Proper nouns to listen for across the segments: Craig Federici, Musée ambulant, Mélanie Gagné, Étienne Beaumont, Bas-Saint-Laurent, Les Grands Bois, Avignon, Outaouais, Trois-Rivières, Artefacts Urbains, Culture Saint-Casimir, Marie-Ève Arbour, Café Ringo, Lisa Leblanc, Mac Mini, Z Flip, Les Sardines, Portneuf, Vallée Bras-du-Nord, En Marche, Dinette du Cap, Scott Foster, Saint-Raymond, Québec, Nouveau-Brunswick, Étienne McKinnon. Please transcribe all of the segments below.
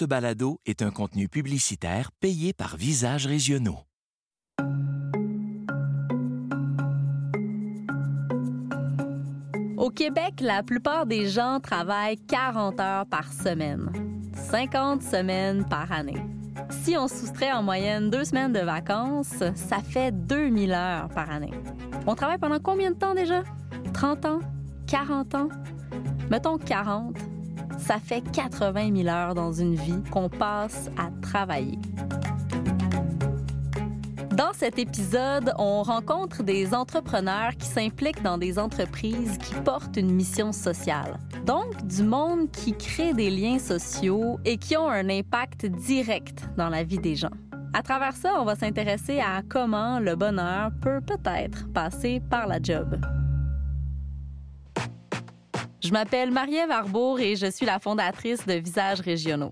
Ce balado est un contenu publicitaire payé par Visages régionaux. Au Québec, la plupart des gens travaillent 40 heures par semaine, 50 semaines par année. Si on soustrait en moyenne 2 semaines de vacances, ça fait 2000 heures par année. On travaille pendant combien de temps déjà? 30 ans? 40 ans? Mettons 40. Ça fait 80 000 heures dans une vie qu'on passe à travailler. Dans cet épisode, on rencontre des entrepreneurs qui s'impliquent dans des entreprises qui portent une mission sociale. Donc, du monde qui crée des liens sociaux et qui ont un impact direct dans la vie des gens. À travers ça, on va s'intéresser à comment le bonheur peut-être passer par la job. Je m'appelle Marie-Ève Arbour et je suis la fondatrice de Visages régionaux.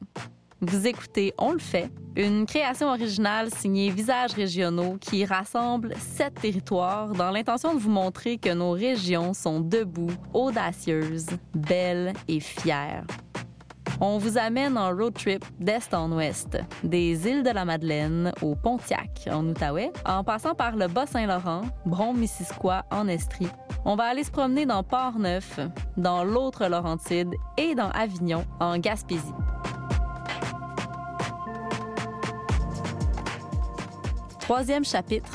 Vous écoutez On le fait, une création originale signée Visages régionaux qui rassemble 7 territoires dans l'intention de vous montrer que nos régions sont debout, audacieuses, belles et fières. On vous amène en road trip d'est en ouest, des Îles-de-la-Madeleine au Pontiac en Outaouais, en passant par le Bas-Saint-Laurent, Brome-Missisquoi en Estrie. On va aller se promener dans Portneuf, dans l'autre Laurentide et dans Avignon, en Gaspésie. Troisième chapitre,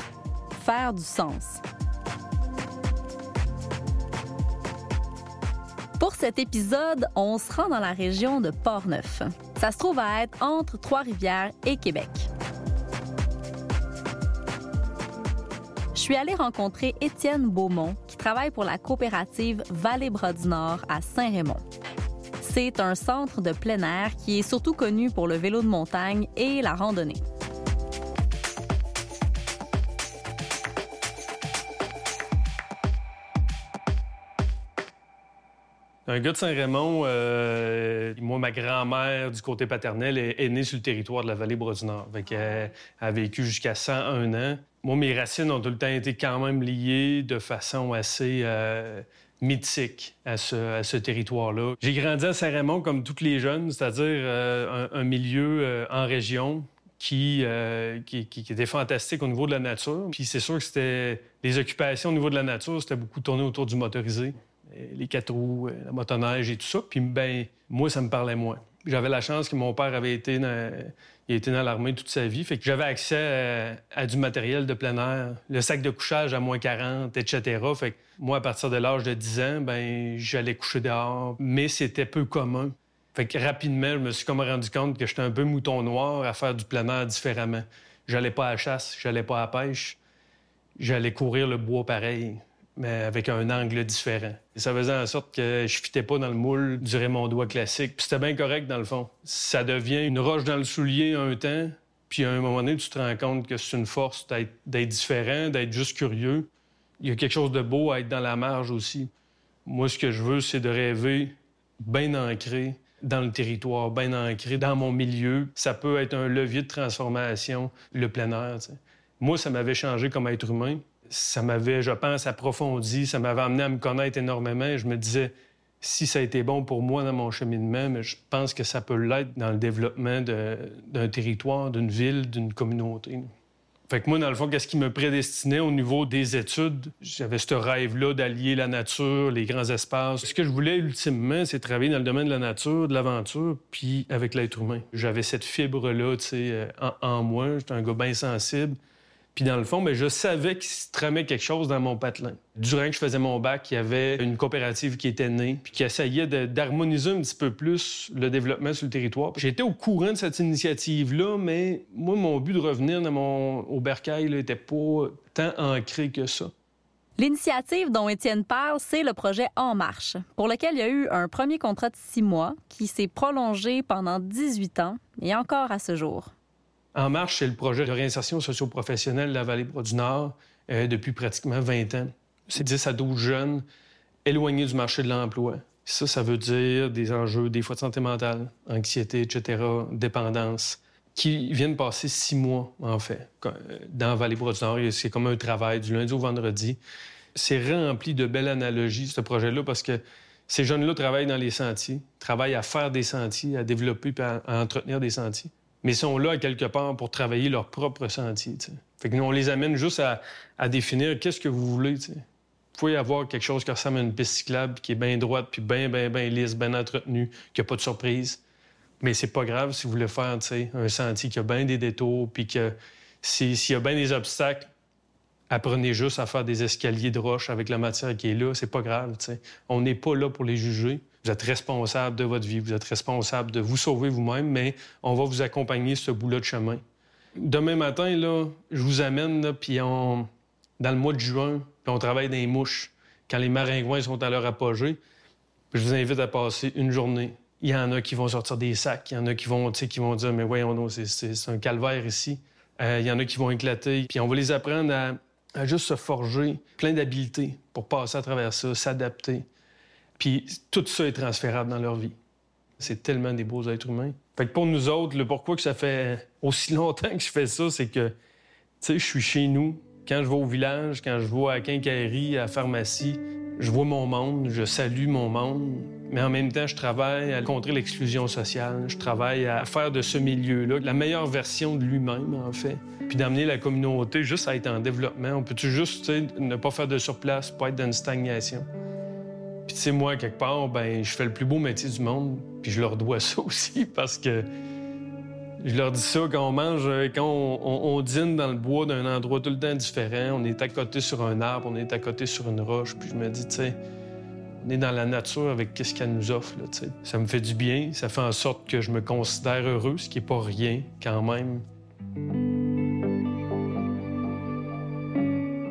faire du sens. Pour cet épisode, on se rend dans la région de Portneuf. Ça se trouve à être entre Trois-Rivières et Québec. Je suis allée rencontrer Étienne Beaumont, qui travaille pour la coopérative Vallée Bras-du-Nord à Saint-Raymond. C'est un centre de plein air qui est surtout connu pour le vélo de montagne et la randonnée. Un gars de Saint-Raymond, moi, ma grand-mère, du côté paternel, est née sur le territoire de la Vallée Bras-du-Nord. Elle a vécu jusqu'à 101 ans. Moi, mes racines ont tout le temps été quand même liées de façon assez mythique à ce territoire-là. J'ai grandi à Saint-Raymond comme tous les jeunes, c'est-à-dire un milieu en région qui était fantastique au niveau de la nature. Puis c'est sûr que c'était les occupations au niveau de la nature, c'était beaucoup tourné autour du motorisé. Les 4 roues, la motoneige et tout ça. Puis, ben moi, ça me parlait moins. J'avais la chance que mon père avait été dans l'armée toute sa vie. Fait que j'avais accès à du matériel de plein air, le sac de couchage à -40, etc. Fait que moi, à partir de l'âge de 10 ans, ben j'allais coucher dehors, mais c'était peu commun. Fait que rapidement, je me suis comme rendu compte que j'étais un peu mouton noir à faire du plein air différemment. J'allais pas à la chasse, j'allais pas à la pêche, j'allais courir le bois pareil, mais avec un angle différent. Et ça faisait en sorte que je fitais pas dans le moule du Raymondois classique. Puis c'était bien correct, dans le fond. Ça devient une roche dans le soulier un temps, puis à un moment donné, tu te rends compte que c'est une force d'être différent, d'être juste curieux. Il y a quelque chose de beau à être dans la marge aussi. Moi, ce que je veux, c'est de rêver bien ancré dans le territoire, bien ancré dans mon milieu. Ça peut être un levier de transformation, le plein air, t'sais. Moi, ça m'avait changé comme être humain. Ça m'avait, je pense, approfondi, ça m'avait amené à me connaître énormément. Je me disais, si ça a été bon pour moi dans mon cheminement, mais je pense que ça peut l'être dans le développement d'un territoire, d'une ville, d'une communauté. Fait que moi, dans le fond, qu'est-ce qui me prédestinait au niveau des études? J'avais ce rêve-là d'allier la nature, les grands espaces. Ce que je voulais ultimement, c'est travailler dans le domaine de la nature, de l'aventure, puis avec l'être humain. J'avais cette fibre-là, tu sais, en moi. J'étais un gars bien sensible. Puis dans le fond, je savais qu'il se tramait quelque chose dans mon patelin. Durant que je faisais mon bac, il y avait une coopérative qui était née puis qui essayait d'harmoniser un petit peu plus le développement sur le territoire. J'étais au courant de cette initiative-là, mais moi, mon but de revenir dans au bercail n'était pas tant ancré que ça. L'initiative dont Étienne parle, c'est le projet En Marche, pour lequel il y a eu un premier contrat de 6 mois qui s'est prolongé pendant 18 ans et encore à ce jour. En Marche, c'est le projet de réinsertion socio-professionnelle de la Vallée-Bras-du-Nord depuis pratiquement 20 ans. C'est 10 à 12 jeunes éloignés du marché de l'emploi. Ça veut dire des enjeux, des fois de santé mentale, anxiété, etc., dépendance, qui viennent passer 6 mois, en fait, dans la Vallée-Bras-du-Nord. C'est comme un travail du lundi au vendredi. C'est rempli de belles analogies, ce projet-là, parce que Ces jeunes-là travaillent dans les sentiers, travaillent à faire des sentiers, à développer et à entretenir des sentiers. Mais ils sont là, à quelque part, pour travailler leur propre sentier. T'sais. Fait que nous, on les amène juste à définir qu'est-ce que vous voulez. T'sais. Il faut y avoir quelque chose qui ressemble à une piste cyclable, qui est bien droite, puis bien lisse, bien entretenue, qui n'a pas de surprise. Mais c'est pas grave si vous voulez faire un sentier qui a bien des détours, puis que s'il y a bien des obstacles, apprenez juste à faire des escaliers de roche avec la matière qui est là. C'est pas grave. T'sais. On n'est pas là pour les juger. Vous êtes responsable de votre vie, vous êtes responsable de vous sauver vous-même, mais on va vous accompagner ce bout-là de chemin. Demain matin, là, je vous amène, là, puis dans le mois de juin, puis on travaille dans les mouches. Quand les maringouins sont à leur apogée, je vous invite à passer une journée. Il y en a qui vont sortir des sacs, il y en a qui vont dire « Mais voyons, non, c'est un calvaire ici. » Il y en a qui vont éclater. Puis on va les apprendre à juste se forger plein d'habiletés pour passer à travers ça, s'adapter. Puis tout ça est transférable dans leur vie. C'est tellement des beaux êtres humains. Fait que pour nous autres, le pourquoi que ça fait aussi longtemps que je fais ça, c'est que, tu sais, je suis chez nous. Quand je vais au village, quand je vais à la quincaillerie, à la pharmacie, je vois mon monde, je salue mon monde. Mais en même temps, je travaille à contrer l'exclusion sociale. Je travaille à faire de ce milieu-là la meilleure version de lui-même, en fait. Puis d'amener la communauté juste à être en développement. On peut-tu juste, tu sais, ne pas faire de surplace, pas être dans une stagnation? Puis tu sais, moi, quelque part, ben je fais le plus beau métier du monde. Puis je leur dois ça aussi parce que je leur dis ça quand on mange, quand on dîne dans le bois d'un endroit tout le temps différent. On est à côté sur un arbre, on est à côté sur une roche. Puis je me dis, tu sais, on est dans la nature avec qu'est-ce qu'elle nous offre, là, tu sais. Ça me fait du bien, ça fait en sorte que je me considère heureux, ce qui n'est pas rien quand même.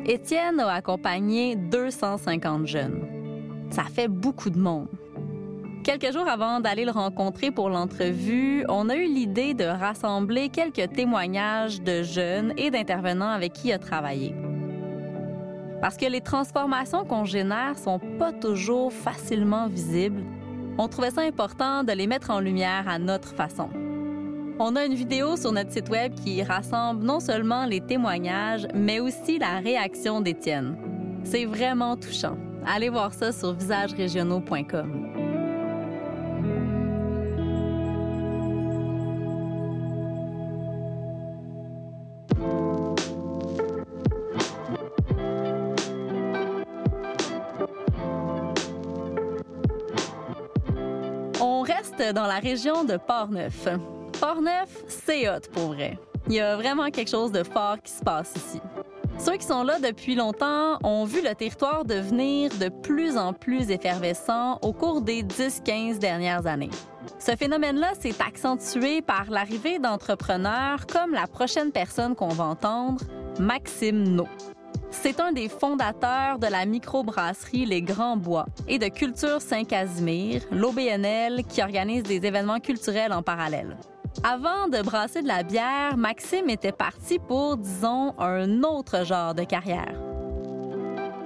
Étienne a accompagné 250 jeunes. Ça fait beaucoup de monde. Quelques jours avant d'aller le rencontrer pour l'entrevue, on a eu l'idée de rassembler quelques témoignages de jeunes et d'intervenants avec qui il a travaillé. Parce que les transformations qu'on génère sont pas toujours facilement visibles, on trouvait ça important de les mettre en lumière à notre façon. On a une vidéo sur notre site web qui rassemble non seulement les témoignages, mais aussi la réaction d'Étienne. C'est vraiment touchant. Allez voir ça sur visagesrégionaux.com. On reste dans la région de Portneuf. Portneuf, c'est hot pour vrai. Il y a vraiment quelque chose de fort qui se passe ici. Ceux qui sont là depuis longtemps ont vu le territoire devenir de plus en plus effervescent au cours des 10-15 dernières années. Ce phénomène-là s'est accentué par l'arrivée d'entrepreneurs comme la prochaine personne qu'on va entendre, Maxime Nau. C'est un des fondateurs de la microbrasserie Les Grands Bois et de Culture Saint-Casimir, l'OBNL qui organise des événements culturels en parallèle. Avant de brasser de la bière, Maxime était parti pour, disons, un autre genre de carrière.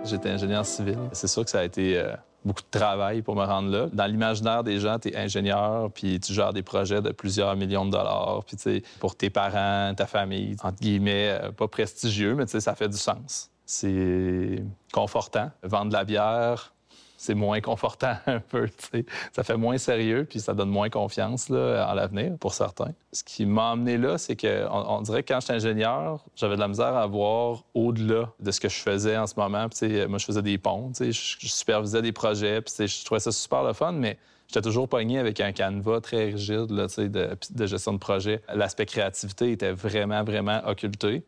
J'étais ingénieur civil. C'est sûr que ça a été beaucoup de travail pour me rendre là. Dans l'imaginaire des gens, t'es ingénieur, puis tu gères des projets de plusieurs millions de dollars, puis tu sais, pour tes parents, ta famille, entre guillemets, pas prestigieux, mais tu sais, ça fait du sens. C'est confortant. Vendre de la bière, c'est moins confortant un peu, tu sais. Ça fait moins sérieux, puis ça donne moins confiance là, en l'avenir, pour certains. Ce qui m'a emmené là, c'est qu'on dirait que quand j'étais ingénieur, j'avais de la misère à voir au-delà de ce que je faisais en ce moment. Puis, tu sais, moi, je faisais des ponts, tu sais, je supervisais des projets, puis tu sais, je trouvais ça super le fun, mais j'étais toujours pogné avec un canevas très rigide là, tu sais, de gestion de projet. L'aspect créativité était vraiment, vraiment occulté.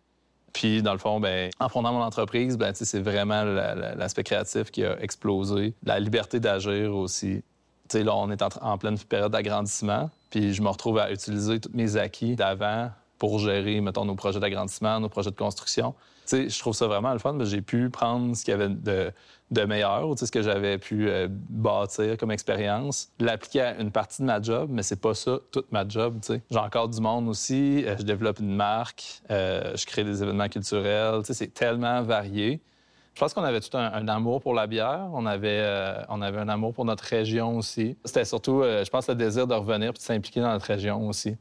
Puis, dans le fond, bien, en fondant mon entreprise, bien, c'est vraiment l'aspect créatif qui a explosé. La liberté d'agir aussi. Tu sais, là, on est en pleine période d'agrandissement, puis je me retrouve à utiliser tous mes acquis d'avant pour gérer, mettons, nos projets d'agrandissement, nos projets de construction. Tu sais, je trouve ça vraiment le fun, parce que j'ai pu prendre ce qu'il y avait de meilleur, ou tu sais, ce que j'avais pu bâtir comme expérience, l'appliquer à une partie de ma job, mais c'est pas ça toute ma job, tu sais. J'ai encore du monde aussi, je développe une marque, je crée des événements culturels, tu sais, c'est tellement varié. Je pense qu'on avait tout un amour pour la bière, on avait un amour pour notre région aussi. C'était surtout, je pense, le désir de revenir puis de s'impliquer dans notre région aussi.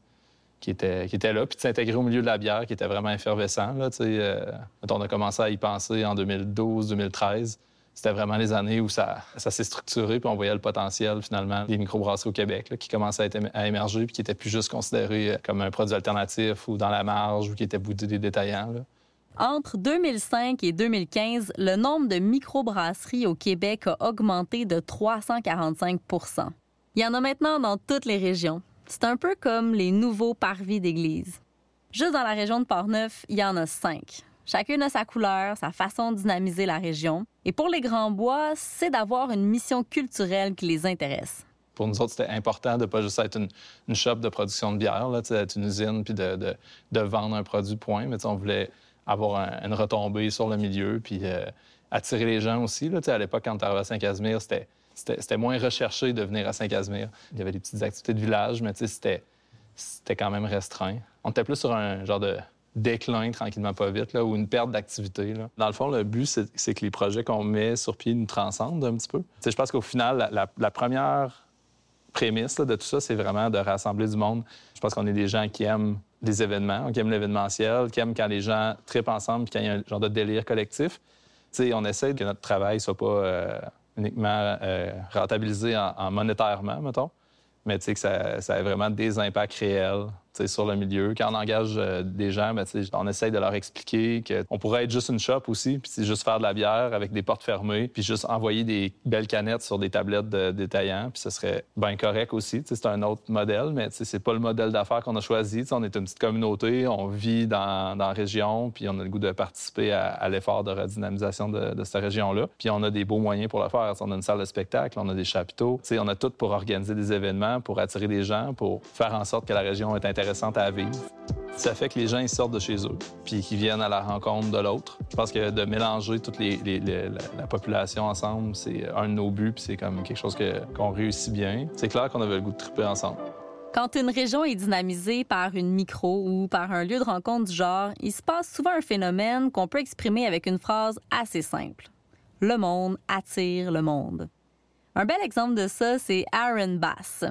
Qui était là, puis de s'intégrer au milieu de la bière, qui était vraiment effervescent. Là, on a commencé à y penser en 2012-2013. C'était vraiment les années où ça s'est structuré, puis on voyait le potentiel, finalement, des microbrasseries au Québec là, qui commençaient à émerger, puis qui n'étaient plus juste considérés comme un produit alternatif ou dans la marge ou qui étaient boudés des détaillants. Là. Entre 2005 et 2015, le nombre de microbrasseries au Québec a augmenté de 345 %. Il y en a maintenant dans toutes les régions. C'est un peu comme les nouveaux parvis d'église. Juste dans la région de Portneuf, il y en a 5. Chacune a sa couleur, sa façon de dynamiser la région. Et pour les Grands Bois, c'est d'avoir une mission culturelle qui les intéresse. Pour nous autres, c'était important de ne pas juste être une shop de production de bière, là, d'être une usine puis de vendre un produit, point. Mais on voulait avoir une retombée sur le milieu puis attirer les gens aussi. Là, à l'époque, quand on arrivait à Saint-Casimir, c'était moins recherché de venir à Saint-Casimir. Il y avait des petites activités de village, mais c'était quand même restreint. On était plus sur un genre de déclin tranquillement pas vite, là, ou une perte d'activité. Là. Dans le fond, le but, c'est que les projets qu'on met sur pied nous transcendent un petit peu. Je pense qu'au final, la première prémisse là, de tout ça, c'est vraiment de rassembler du monde. Je pense qu'on est des gens qui aiment les événements, qui aiment l'événementiel, qui aiment quand les gens trippent ensemble et quand il y a un genre de délire collectif. On essaie que notre travail ne soit pas uniquement rentabilisé en monétairement, mettons, mais que ça a vraiment des impacts réels sur le milieu. Quand on engage des gens, on essaye de leur expliquer qu'on pourrait être juste une shop aussi, puis juste faire de la bière avec des portes fermées, puis juste envoyer des belles canettes sur des tablettes de détaillants, puis ce serait bien correct aussi. C'est un autre modèle, mais c'est pas le modèle d'affaires qu'on a choisi. On est une petite communauté, on vit dans la région, puis on a le goût de participer à l'effort de redynamisation de cette région-là. Puis on a des beaux moyens pour le faire. On a une salle de spectacle, on a des chapiteaux. On a tout pour organiser des événements, pour attirer des gens, pour faire en sorte que la région est intéressante à vivre. Ça fait que les gens ils sortent de chez eux puis qu'ils viennent à la rencontre de l'autre. Je pense que de mélanger toute la population ensemble, c'est un de nos buts puis c'est comme quelque chose qu'on réussit bien. C'est clair qu'on avait le goût de triper ensemble. Quand une région est dynamisée par une micro ou par un lieu de rencontre du genre, il se passe souvent un phénomène qu'on peut exprimer avec une phrase assez simple. Le monde attire le monde. Un bel exemple de ça, c'est Aaron Bass.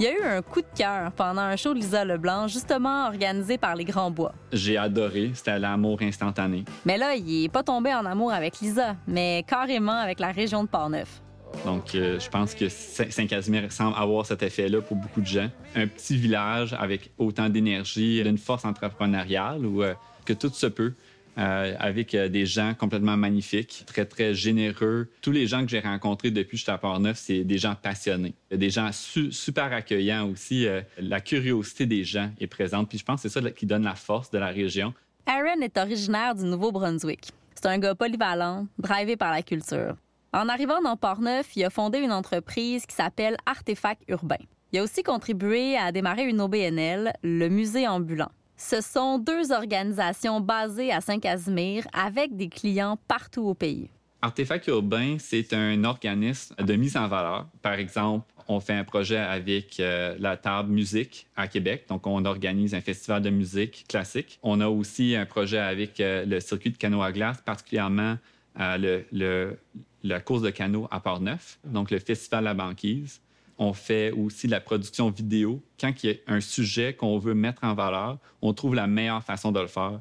Il y a eu un coup de cœur pendant un show de Lisa Leblanc, justement organisé par les Grands Bois. J'ai adoré, c'était l'amour instantané. Mais là, il est pas tombé en amour avec Lisa, mais carrément avec la région de Portneuf. Donc, je pense que Saint-Casimir semble avoir cet effet-là pour beaucoup de gens. Un petit village avec autant d'énergie, une force entrepreneuriale où que tout se peut. Avec des gens complètement magnifiques, très, très généreux. Tous les gens que j'ai rencontrés depuis que j'étais à Portneuf, c'est des gens passionnés, des gens super accueillants aussi. La curiosité des gens est présente, puis je pense que c'est ça qui donne la force de la région. Aaron est originaire du Nouveau-Brunswick. C'est un gars polyvalent, drivé par la culture. En arrivant dans Portneuf, il a fondé une entreprise qui s'appelle Artefacts Urbains. Il a aussi contribué à démarrer une OBNL, le Musée ambulant. Ce sont deux organisations basées à Saint-Casimir avec des clients partout au pays. Artefacts Urbains, c'est un organisme de mise en valeur. Par exemple, on fait un projet avec la table musique à Québec. Donc, on organise un festival de musique classique. On a aussi un projet avec le circuit de canot à glace, particulièrement la course de canot à Portneuf, donc le festival de la banquise. On fait aussi de la production vidéo. Quand il y a un sujet qu'on veut mettre en valeur, on trouve la meilleure façon de le faire.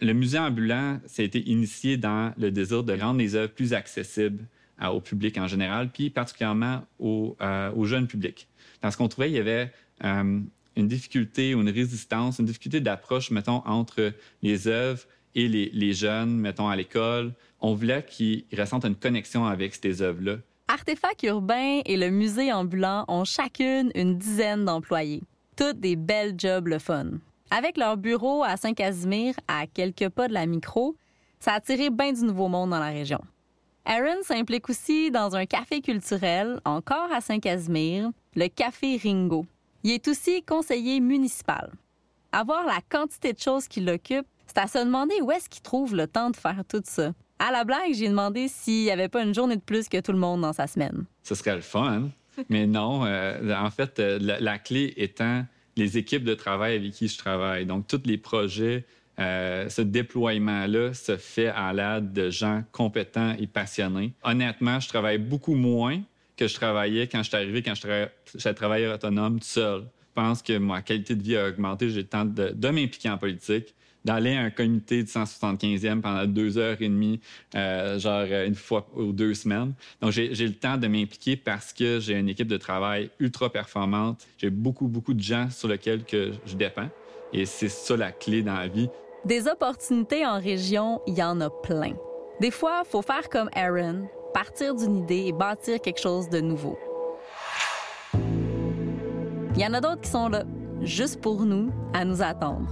Le musée ambulant, ça a été initié dans le désir de rendre les œuvres plus accessibles au public en général, puis particulièrement au jeune public. Parce qu'on trouvait qu'il y avait une difficulté ou une résistance, une difficulté d'approche, mettons, entre les œuvres et les jeunes, mettons, à l'école. On voulait qu'ils ressentent une connexion avec ces œuvres-là. Artefacts Urbains et le musée ambulant ont chacune une dizaine d'employés. Toutes des belles jobs le fun. Avec leur bureau à Saint-Casimir, à quelques pas de la micro, ça a attiré bien du nouveau monde dans la région. Aaron s'implique aussi dans un café culturel, encore à Saint-Casimir, le Café Ringo. Il est aussi conseiller municipal. Avoir la quantité de choses qui l'occupent, c'est à se demander où est-ce qu'il trouve le temps de faire tout ça. À la blague, j'ai demandé s'il n'y avait pas une journée de plus que tout le monde dans sa semaine. Ce serait le fun, mais non. En fait, la clé étant les équipes de travail avec qui je travaille. Donc, tous les projets, ce déploiement-là se fait à l'aide de gens compétents et passionnés. Honnêtement, je travaille beaucoup moins que je travaillais quand je suis arrivé, quand je travaillais autonome seul. pense que ma qualité de vie a augmenté. J'ai le temps de m'impliquer en politique, d'aller à un comité du 175e pendant 2h30, genre une fois ou 2 semaines. Donc, j'ai le temps de m'impliquer parce que j'ai une équipe de travail ultra performante. J'ai beaucoup de gens sur lesquels que je dépends. Et c'est ça la clé dans la vie. Des opportunités en région, il y en a plein. Des fois, il faut faire comme Aaron, partir d'une idée et bâtir quelque chose de nouveau. Il y en a d'autres qui sont là, juste pour nous, à nous attendre.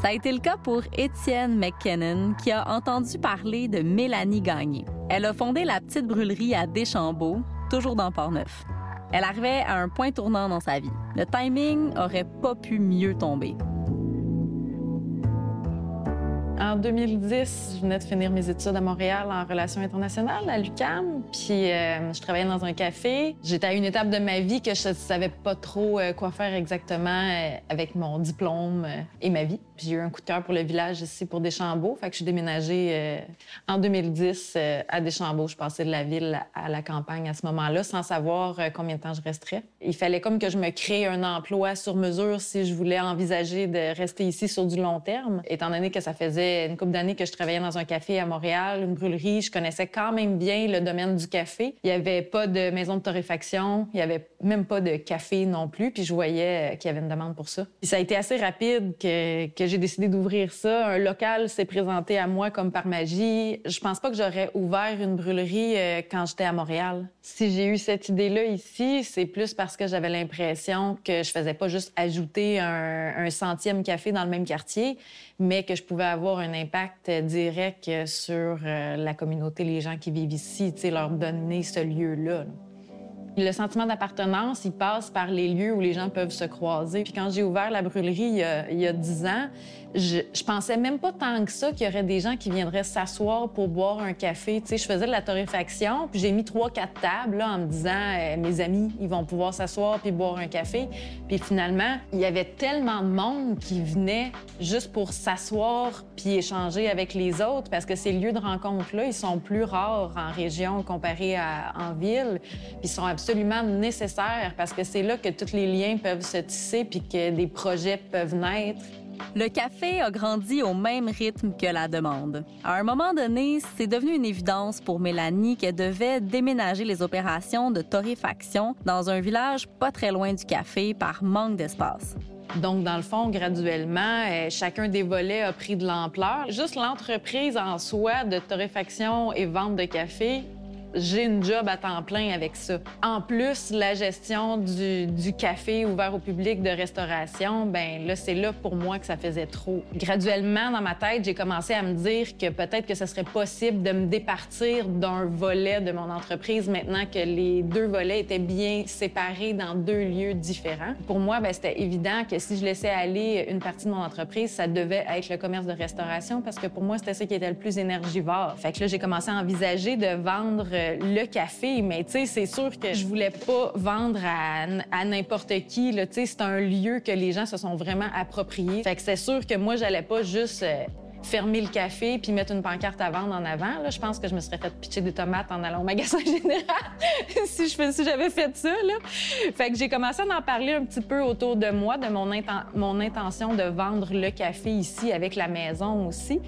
Ça a été le cas pour Étienne McKinnon, qui a entendu parler de Mélanie Gagné. Elle a fondé la petite brûlerie à Deschambault, toujours dans Portneuf. Elle arrivait à un point tournant dans sa vie. Le timing aurait pas pu mieux tomber. En 2010, je venais de finir mes études à Montréal en relations internationales, à l'UQAM. Puis je travaillais dans un café. J'étais à une étape de ma vie que je ne savais pas trop quoi faire exactement avec mon diplôme et ma vie. Puis j'ai eu un coup de cœur pour le village ici, pour Deschambault. Fait que je suis déménagée en 2010 à Deschambault. Je passais de la ville à la campagne à ce moment-là, sans savoir combien de temps je resterais. Il fallait comme que je me crée un emploi sur mesure si je voulais envisager de rester ici sur du long terme, étant donné que ça faisait une couple d'années que je travaillais dans un café à Montréal, une brûlerie. Je connaissais quand même bien le domaine du café. Il n'y avait pas de maison de torréfaction. Il n'y avait même pas de café non plus. Puis je voyais qu'il y avait une demande pour ça. Puis ça a été assez rapide que j'ai décidé d'ouvrir ça. Un local s'est présenté à moi comme par magie. Je pense pas que j'aurais ouvert une brûlerie quand j'étais à Montréal. Si j'ai eu cette idée-là ici, c'est plus parce que j'avais l'impression que je faisais pas juste ajouter un 100e café dans le même quartier, mais que je pouvais avoir un impact direct sur la communauté, les gens qui vivent ici, leur donner ce lieu-là. Le sentiment d'appartenance, il passe par les lieux où les gens peuvent se croiser. Puis quand j'ai ouvert la brûlerie il y a 10 ans, je pensais même pas tant que ça qu'il y aurait des gens qui viendraient s'asseoir pour boire un café. Je faisais de la torréfaction, puis j'ai mis 3-4 tables là, en me disant « Mes amis, ils vont pouvoir s'asseoir puis boire un café. » Puis finalement, il y avait tellement de monde qui venait juste pour s'asseoir puis échanger avec les autres parce que ces lieux de rencontre-là, ils sont plus rares en région comparés en ville. Puis ils sont absolument nécessaire parce que c'est là que tous les liens peuvent se tisser puis que des projets peuvent naître. Le café a grandi au même rythme que la demande. À un moment donné, c'est devenu une évidence pour Mélanie qu'elle devait déménager les opérations de torréfaction dans un village pas très loin du café par manque d'espace. Donc, dans le fond, graduellement, chacun des volets a pris de l'ampleur. Juste l'entreprise en soi de torréfaction et vente de café, j'ai une job à temps plein avec ça. En plus, la gestion du café ouvert au public de restauration, ben là, c'est là pour moi que ça faisait trop. Graduellement, dans ma tête, j'ai commencé à me dire que peut-être que ce serait possible de me départir d'un volet de mon entreprise maintenant que les deux volets étaient bien séparés dans deux lieux différents. Pour moi, ben c'était évident que si je laissais aller une partie de mon entreprise, ça devait être le commerce de restauration parce que pour moi, c'était ça qui était le plus énergivore. Fait que là, j'ai commencé à envisager de vendre le café, mais tu sais, c'est sûr que je voulais pas vendre à n'importe qui, là, tu sais, c'est un lieu que les gens se sont vraiment appropriés. Fait que c'est sûr que moi, j'allais pas juste fermer le café puis mettre une pancarte à vendre en avant, là. Je pense que je me serais fait pitcher des tomates en allant au magasin général si j'avais fait ça, là. Fait que j'ai commencé à en parler un petit peu autour de moi, de mon intention de vendre le café ici avec la maison aussi.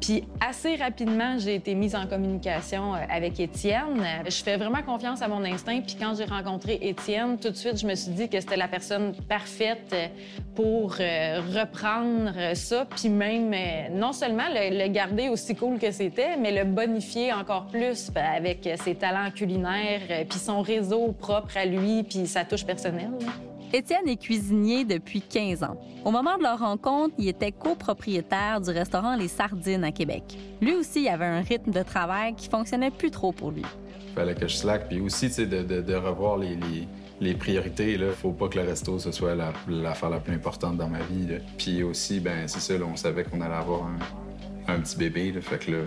Puis assez rapidement, j'ai été mise en communication avec Étienne. Je fais vraiment confiance à mon instinct. Puis quand j'ai rencontré Étienne, tout de suite, je me suis dit que c'était la personne parfaite pour reprendre ça. Puis même, non seulement le garder aussi cool que c'était, mais le bonifier encore plus avec ses talents culinaires, puis son réseau propre à lui, puis sa touche personnelle. Étienne est cuisinier depuis 15 ans. Au moment de leur rencontre, il était copropriétaire du restaurant Les Sardines à Québec. Lui aussi, il avait un rythme de travail qui fonctionnait plus trop pour lui. Il fallait que je slack, puis aussi, tu sais, de revoir les priorités. Il faut pas que le resto, ce soit l'affaire la plus importante dans ma vie, là. Puis aussi, ben c'est ça, là, on savait qu'on allait avoir un petit bébé, là, fait que là,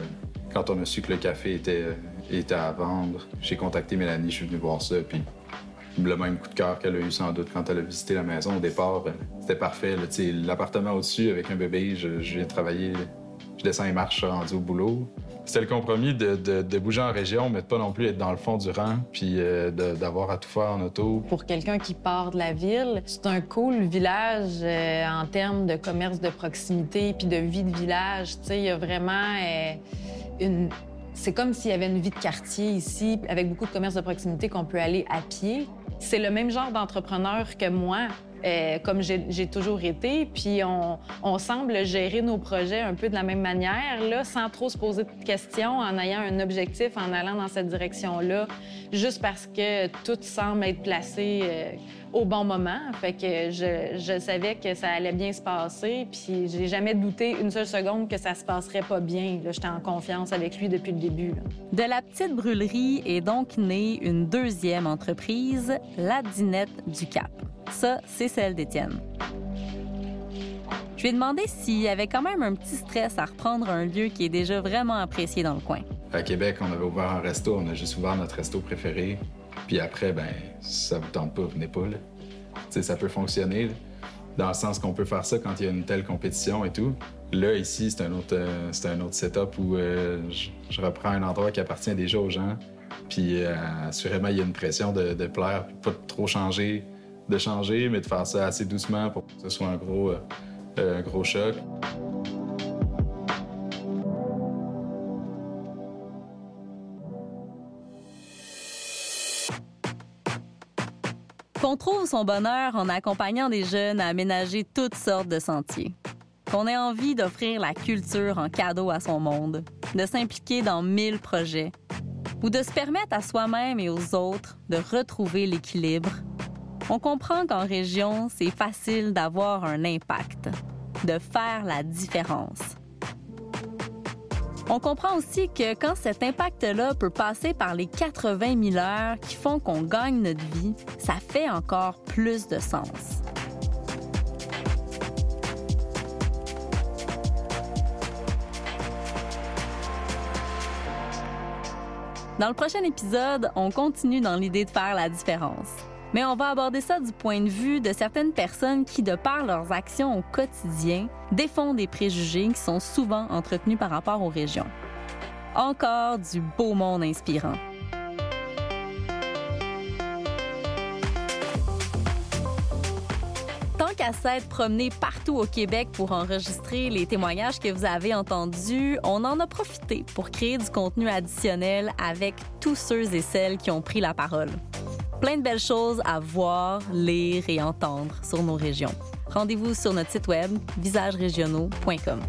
quand on a su que le café était à vendre, j'ai contacté Mélanie, je suis venu voir ça, puis le même coup de cœur qu'elle a eu sans doute quand elle a visité la maison. Au départ, c'était parfait. L'appartement au-dessus avec un bébé, je viens travailler je descends les marches rendu au boulot. C'était le compromis de bouger en région, mais de pas non plus être dans le fond du rang, puis d'avoir à tout faire en auto. Pour quelqu'un qui part de la ville, c'est un cool village en termes de commerce de proximité puis de vie de village. Tu sais, il y a vraiment une... C'est comme s'il y avait une vie de quartier ici, avec beaucoup de commerce de proximité qu'on peut aller à pied. C'est le même genre d'entrepreneur que moi, comme j'ai toujours été. Puis on semble gérer nos projets un peu de la même manière, là, sans trop se poser de questions, en ayant un objectif, en allant dans cette direction-là, juste parce que tout semble être placé au bon moment. Fait que je savais que ça allait bien se passer, puis j'ai jamais douté une seule seconde que ça se passerait pas bien. Là, j'étais en confiance avec lui depuis le début. Là. De la petite brûlerie est donc née une deuxième entreprise, la Dinette du Cap. Ça, c'est celle d'Étienne. Je lui ai demandé s'il y avait quand même un petit stress à reprendre un lieu qui est déjà vraiment apprécié dans le coin. À Québec, on avait ouvert un resto, on a juste ouvert notre resto préféré. Puis après, ben, ça vous tente pas, venez pas, là. Tu sais, ça peut fonctionner, là, dans le sens qu'on peut faire ça quand il y a une telle compétition et tout. Là, ici, c'est un autre setup où je reprends un endroit qui appartient déjà aux gens. Puis assurément, il y a une pression de plaire, pas trop changer, de changer, mais de faire ça assez doucement pour que ce soit un gros choc. Qu'on trouve son bonheur en accompagnant des jeunes à aménager toutes sortes de sentiers. Qu'on ait envie d'offrir la culture en cadeau à son monde, de s'impliquer dans 1000 projets, ou de se permettre à soi-même et aux autres de retrouver l'équilibre. On comprend qu'en région, c'est facile d'avoir un impact, de faire la différence. On comprend aussi que quand cet impact-là peut passer par les 80 000 heures qui font qu'on gagne notre vie, ça fait encore plus de sens. Dans le prochain épisode, on continue dans l'idée de faire la différence. Mais on va aborder ça du point de vue de certaines personnes qui, de par leurs actions au quotidien, défont des préjugés qui sont souvent entretenus par rapport aux régions. Encore du beau monde inspirant. Tant qu'à s'être promené partout au Québec pour enregistrer les témoignages que vous avez entendus, on en a profité pour créer du contenu additionnel avec tous ceux et celles qui ont pris la parole. Plein de belles choses à voir, lire et entendre sur nos régions. Rendez-vous sur notre site web visagesregionaux.com.